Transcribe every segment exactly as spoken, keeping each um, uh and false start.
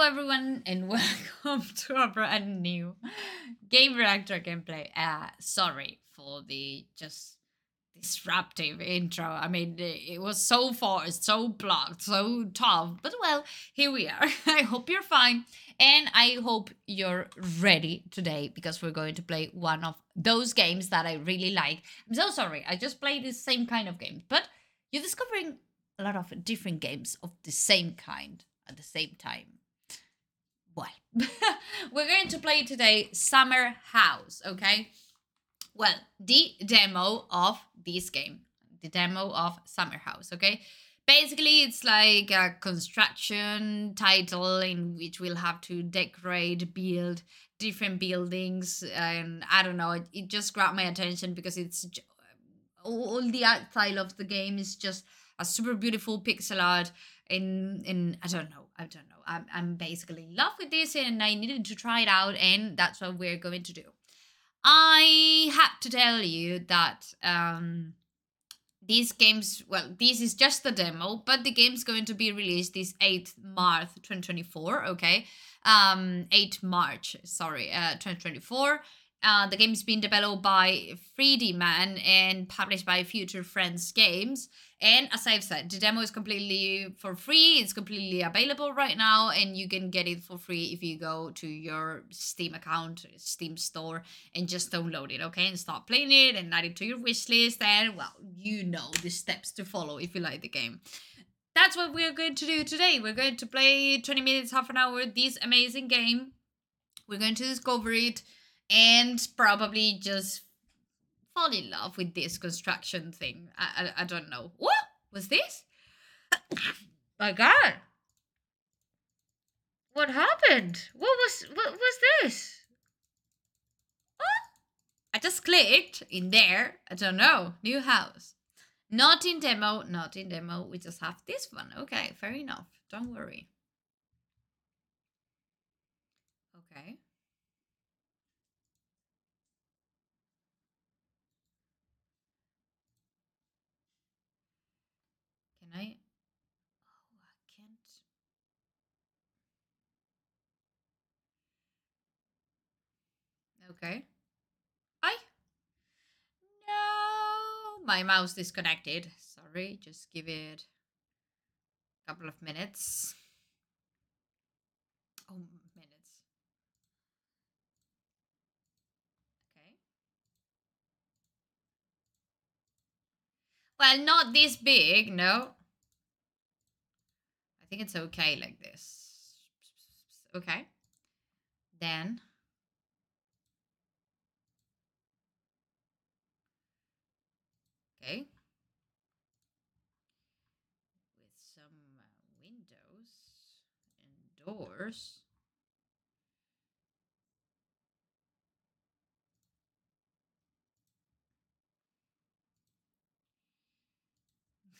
Hello everyone and welcome to a brand new Game Reactor gameplay. Uh, sorry for the just disruptive intro. I mean, it was so far, it's so blocked, so tough, but well, here we are. I hope you're fine and I hope you're ready today because we're going to play one of those games that I really like. I'm so sorry, I just play the same kind of game, but you're discovering a lot of different games of the same kind at the same time. Well, we're going to play today Summer House, okay? Well, the demo of this game, the demo of Summer House, okay? Basically, it's like a construction title in which we'll have to decorate, build different buildings, and I don't know, it, it just grabbed my attention because it's all the art style of the game is just a super beautiful pixel art. In in I don't know, I don't know. I'm I'm basically in love with this, and I needed to try it out, and that's what we're going to do. I have to tell you that um, these games, well, this is just the demo, but the game's going to be released this eighth March twenty twenty-four. Okay, um, eighth March, sorry, uh, twenty twenty-four. Uh, the game is being developed by three D Man and published by Future Friends Games. And as I've said, the demo is completely for free. It's completely available right now, and you can get it for free if you go to your Steam account, Steam store, and just download it, okay? And start playing it and add it to your wish list. And, well, you know the steps to follow if you like the game. That's what we're going to do today. We're going to play twenty minutes, half an hour, this amazing game. We're going to discover it and probably just fall in love with this construction thing. I I, I don't know. What was this? My God! What happened? What was what was this? What? I just clicked in there. I don't know. New house. Not in demo. Not in demo. We just have this one. Okay, fair enough. Don't worry. Okay. Can I? Oh, I can't. Okay. I. No, my mouse disconnected. Sorry, just give it a couple of minutes. Oh, minutes. Okay. Well, not this big, no. I think it's okay like this. Okay. Then. Okay. With some uh, windows and doors.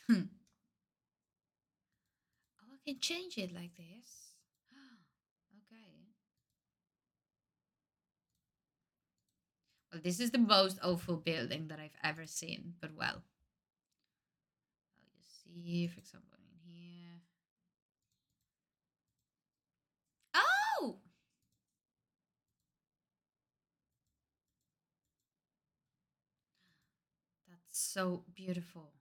Hmm. Can change it like this. Okay. Well, this is the most awful building that I've ever seen, but well. I'll just see, for example, in here. Oh! That's so beautiful.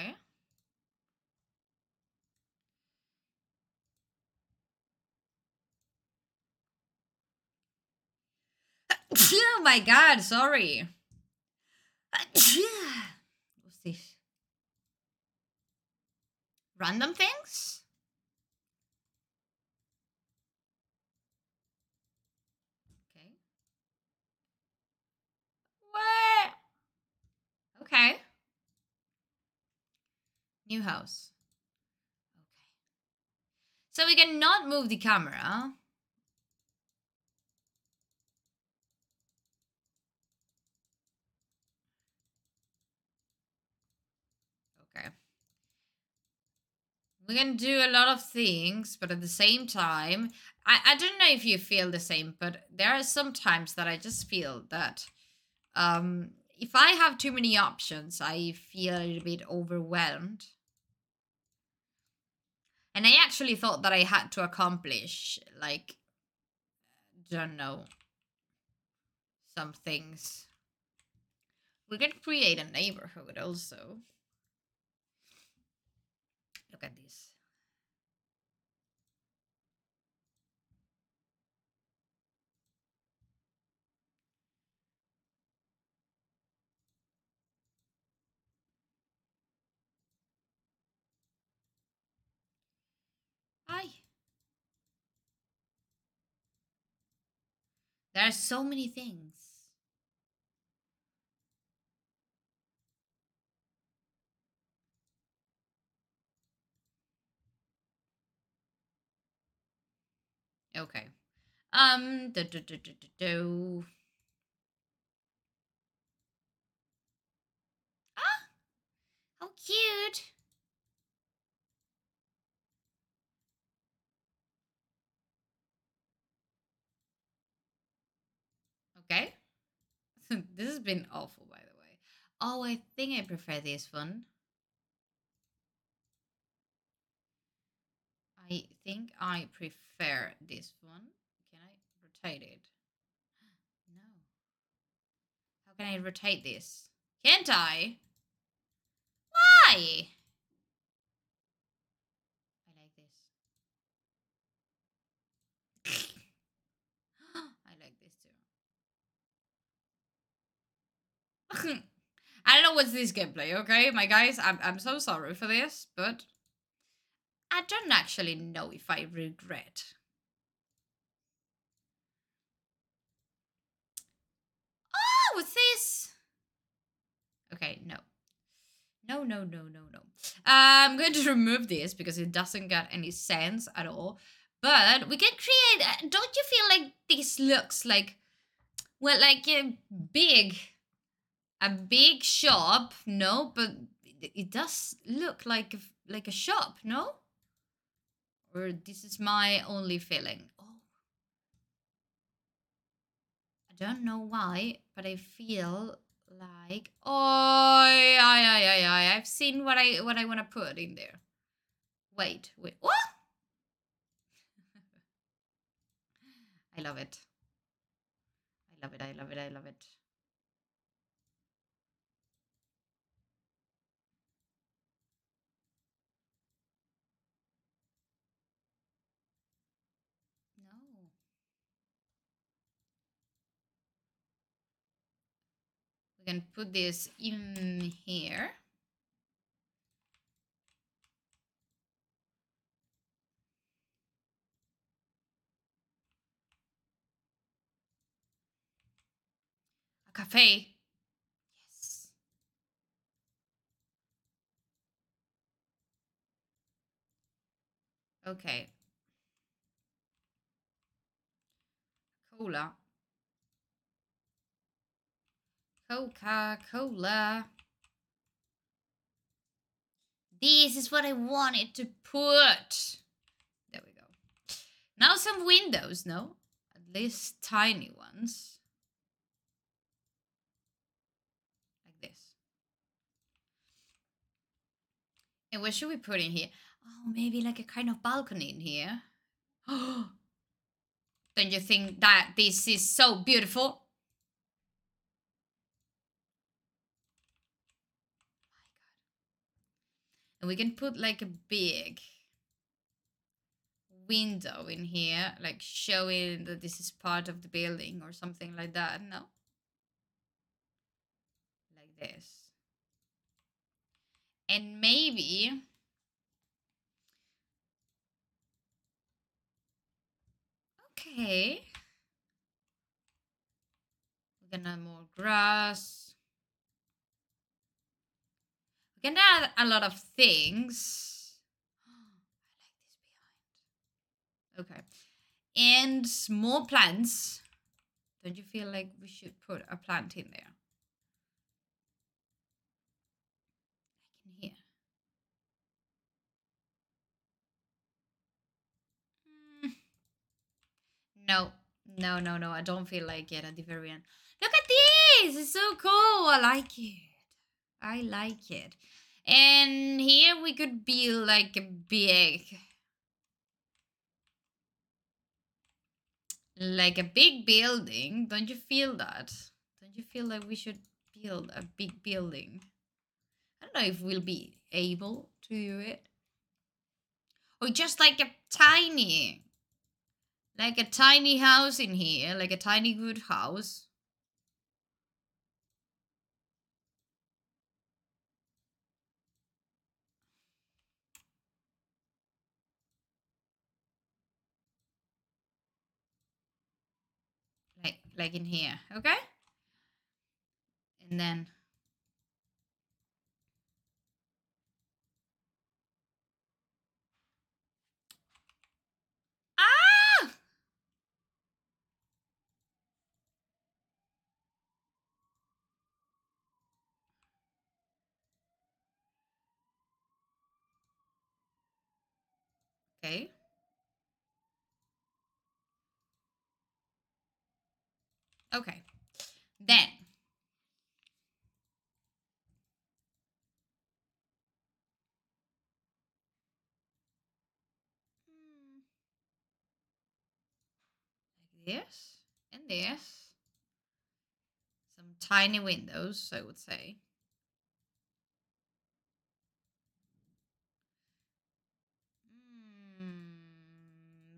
Okay. Oh my God, sorry. What's this? Random things? Okay. What? Okay. New house. Okay. So we cannot move the camera. Okay. We can do a lot of things, but at the same time, I, I don't know if you feel the same, but there are some times that I just feel that um, if I have too many options, I feel a little bit overwhelmed. And I actually thought that I had to accomplish, like, don't know, some things. We can create a neighborhood also. Look at this. Hi. There are so many things. Okay. Um do, do, do, do, do, do. Ah! How cute. Okay. This has been awful, by the way. Oh, I think I prefer this one. I think I prefer this one. Can I rotate it? No. How can I rotate this? Can't I? Why? I like this. I like this too. I don't know what's this gameplay, okay? My guys, I'm, I'm so sorry for this, but... I don't actually know if I regret. Oh, what's this? Okay, no. No, no, no, no, no. Uh, I'm going to remove this because it doesn't get any sense at all. But we can create... Uh, don't you feel like this looks like... Well, like a big... A big shop, no? But it, it does look like a, like a shop, no? Or this is my only feeling. Oh. I don't know why, but I feel like oh, I, I, I, I, I've seen what I what I want to put in there. Wait, wait, what? I love it. I love it. I love it. I love it. Can put this in here. A cafe. Yes. Okay. Cola. Coca-Cola. This is what I wanted to put. There we go. Now some windows, no? At least tiny ones. Like this. And what should we put in here? Oh, maybe like a kind of balcony in here. Oh! Don't you think that this is so beautiful? And we can put like a big window in here, like showing that this is part of the building or something like that, no? Like this. And maybe... Okay. We're gonna have more grass. We can add a lot of things. I like this behind. Okay. And more plants. Don't you feel like we should put a plant in there? Like in here. Mm. No. No, no, no. I don't feel like it at the very end. Look at this! It's so cool! I like it. I like it. And here we could build like a big like a big building. Don't you feel that? Don't you feel like we should build a big building? I don't know if we'll be able to do it. Or just like a tiny, like a tiny house in here, like a tiny good house. Like, like in here, okay? And then... Okay. Okay. Then. Like this and this. Some tiny windows, I would say.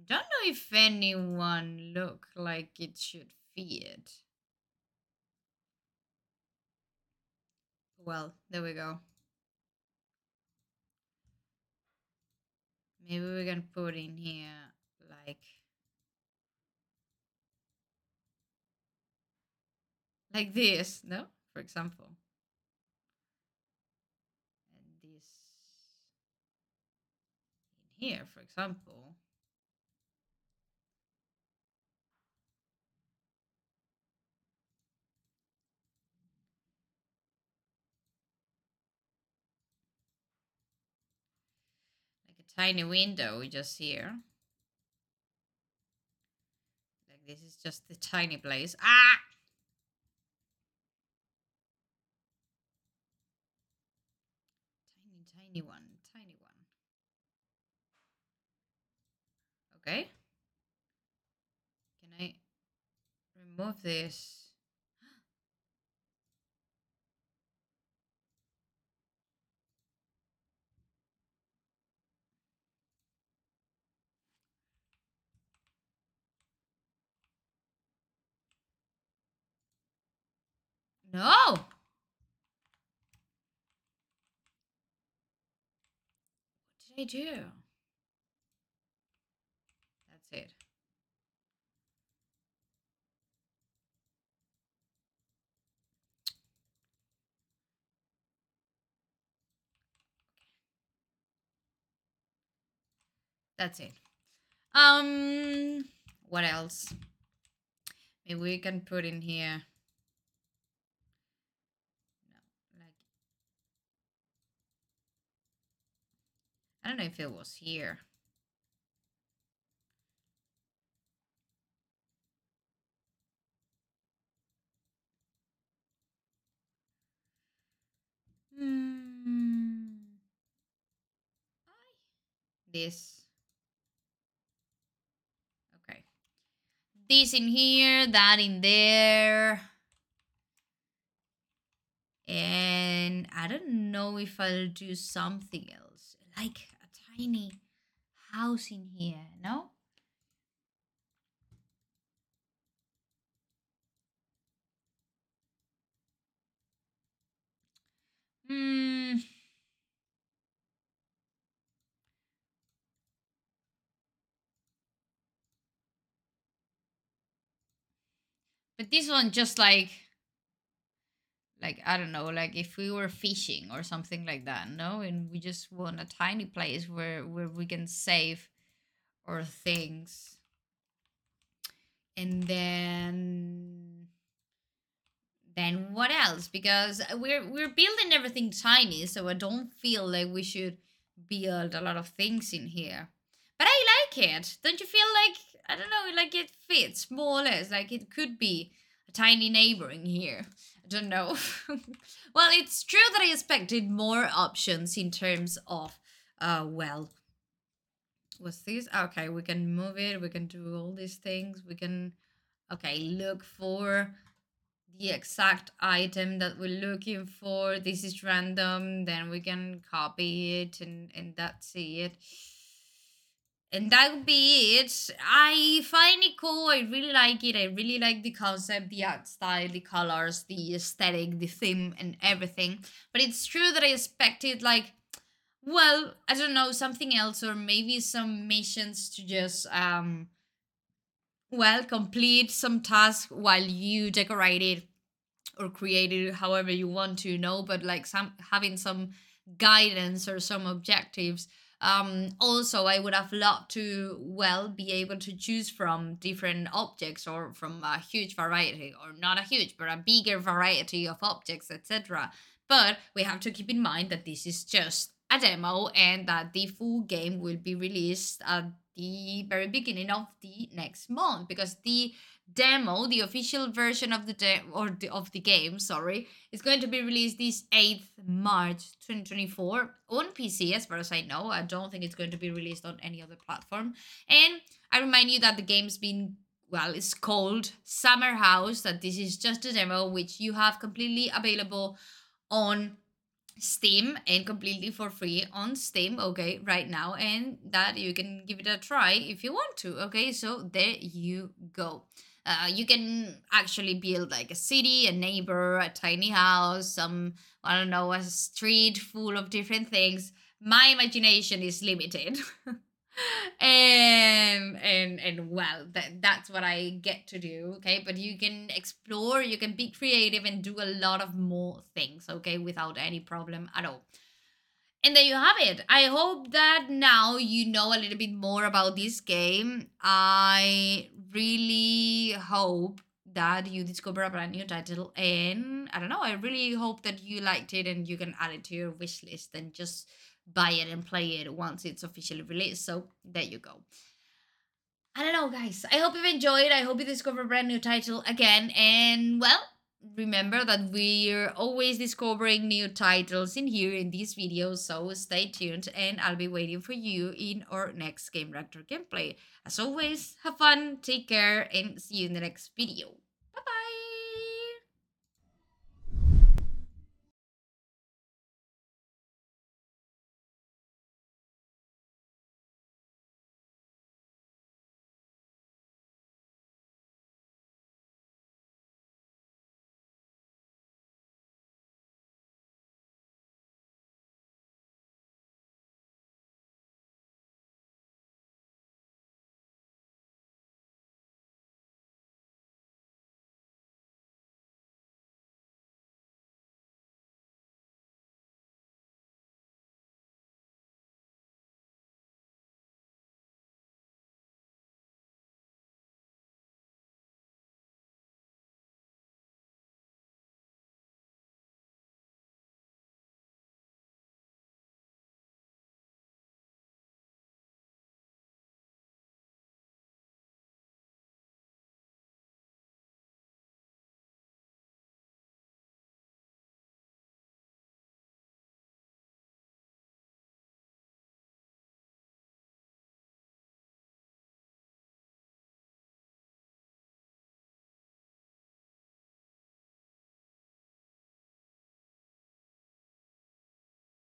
I don't know if anyone look like it should fit. Well, there we go. Maybe we can put in here like like this, no? For example. And this in here, for example. Tiny window just here. Like this is just the tiny place. Ah! Tiny, tiny one, tiny one. Okay. Can I remove this? No! What did I do? That's it. That's it. Um, what else? Maybe we can put in here. I don't know if it was here. Mm. This. Okay. This in here, that in there. And I don't know if I'll do something else. Like a tiny house in here, no? Hmm. But this one just like, like, I don't know, like if we were fishing or something like that, no? And we just want a tiny place where, where we can save our things. And then... Then what else? Because we're, we're building everything tiny, so I don't feel like we should build a lot of things in here. But I like it! Don't you feel like, I don't know, like it fits more or less, like it could be a tiny neighbor in here. Don't know. Well, it's true that I expected more options in terms of, uh, well, was this. Okay, we can move it. We can do all these things. We can, okay, look for the exact item that we're looking for. This is random. Then we can copy it and, and that's it. And that would be it. I find it cool. I really like it. I really like the concept, the art style, the colors, the aesthetic, the theme, and everything. But it's true that I expected, like, well, I don't know, something else, or maybe some missions to just, um, well, complete some task while you decorate it or create it however you want to, you know, but like some having some guidance or some objectives. Um, also, I would have loved to, well, be able to choose from different objects or from a huge variety, or not a huge, but a bigger variety of objects, et cetera. But we have to keep in mind that this is just a demo and that the full game will be released at the very beginning of the next month, because the demo, the official version of the de- or the, of the game, sorry, is going to be released this eighth of March twenty twenty-four on P C, as far as I know. I don't think it's going to be released on any other platform. And I remind you that the game's been, well, it's called Summer House, that this is just a demo which you have completely available on Steam and completely for free on Steam, okay, right now, and that you can give it a try if you want to, okay? So there you go. Uh, you can actually build like a city, a neighbor, a tiny house, some, I don't know, a street full of different things. My imagination is limited. and and and well, that, that's what I get to do, okay? But you can explore, you can be creative and do a lot of more things, okay, without any problem at all. And there you have it. I hope that now you know a little bit more about this game. I really hope that you discover a brand new title, and I don't know, I really hope that you liked it and you can add it to your wish list and just buy it and play it once it's officially released. So there you go. I don't know, guys, I hope you've enjoyed. I hope you discover a brand new title again, and well, remember that we're always discovering new titles in here in these videos, so stay tuned and I'll be waiting for you in our next Game Reactor gameplay. As always, have fun, take care, and see you in the next video.